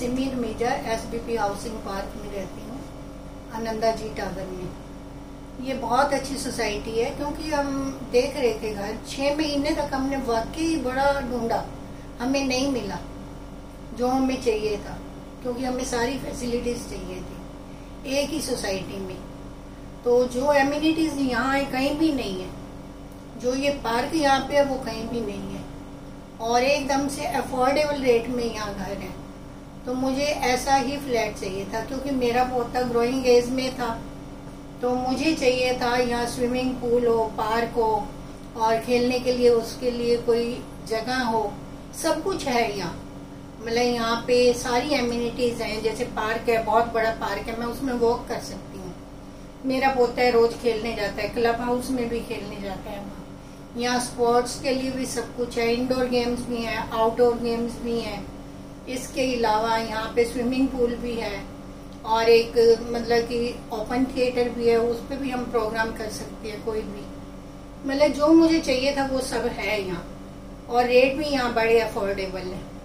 सिमी मेजो SBP housing park में रहती हूँ, आनंदाजी टावर में। ये बहुत अच्छी सोसाइटी है क्योंकि हम देख रहे थे घर 6 महीने तक, हमने वाकई बड़ा ढूंढा, हमें नहीं मिला जो हमें चाहिए था क्योंकि हमें सारी फैसिलिटीज चाहिए थी एक ही सोसाइटी में। तो जो एमिनिटीज यहाँ है कहीं भी नहीं है, जो ये पार्क यहाँ पे है वो कहीं भी नहीं है और एकदम से अफोर्डेबल रेट में यहाँ घर है। तो मुझे ऐसा ही फ्लैट चाहिए था क्योंकि मेरा पोता ग्रोइंग एज में था, तो मुझे चाहिए था यहाँ स्विमिंग पूल हो, पार्क हो और खेलने के लिए उसके लिए कोई जगह हो। सब कुछ है यहाँ, मतलब यहाँ पे सारी एमिनिटीज हैं। जैसे पार्क है, बहुत बड़ा पार्क है, मैं उसमें वॉक कर सकती हूँ। मेरा पोता है रोज खेलने जाता है, क्लब हाउस में भी खेलने जाता है। यहाँ स्पोर्ट्स के लिए भी सब कुछ है, इंडोर गेम्स भी हैं, आउटडोर गेम्स भी हैं। इसके अलावा यहाँ पे स्विमिंग पूल भी है और एक मतलब कि ओपन थिएटर भी है, उस पर भी हम प्रोग्राम कर सकते हैं कोई भी। मतलब जो मुझे चाहिए था वो सब है यहाँ और रेट भी यहाँ बड़े अफोर्डेबल है।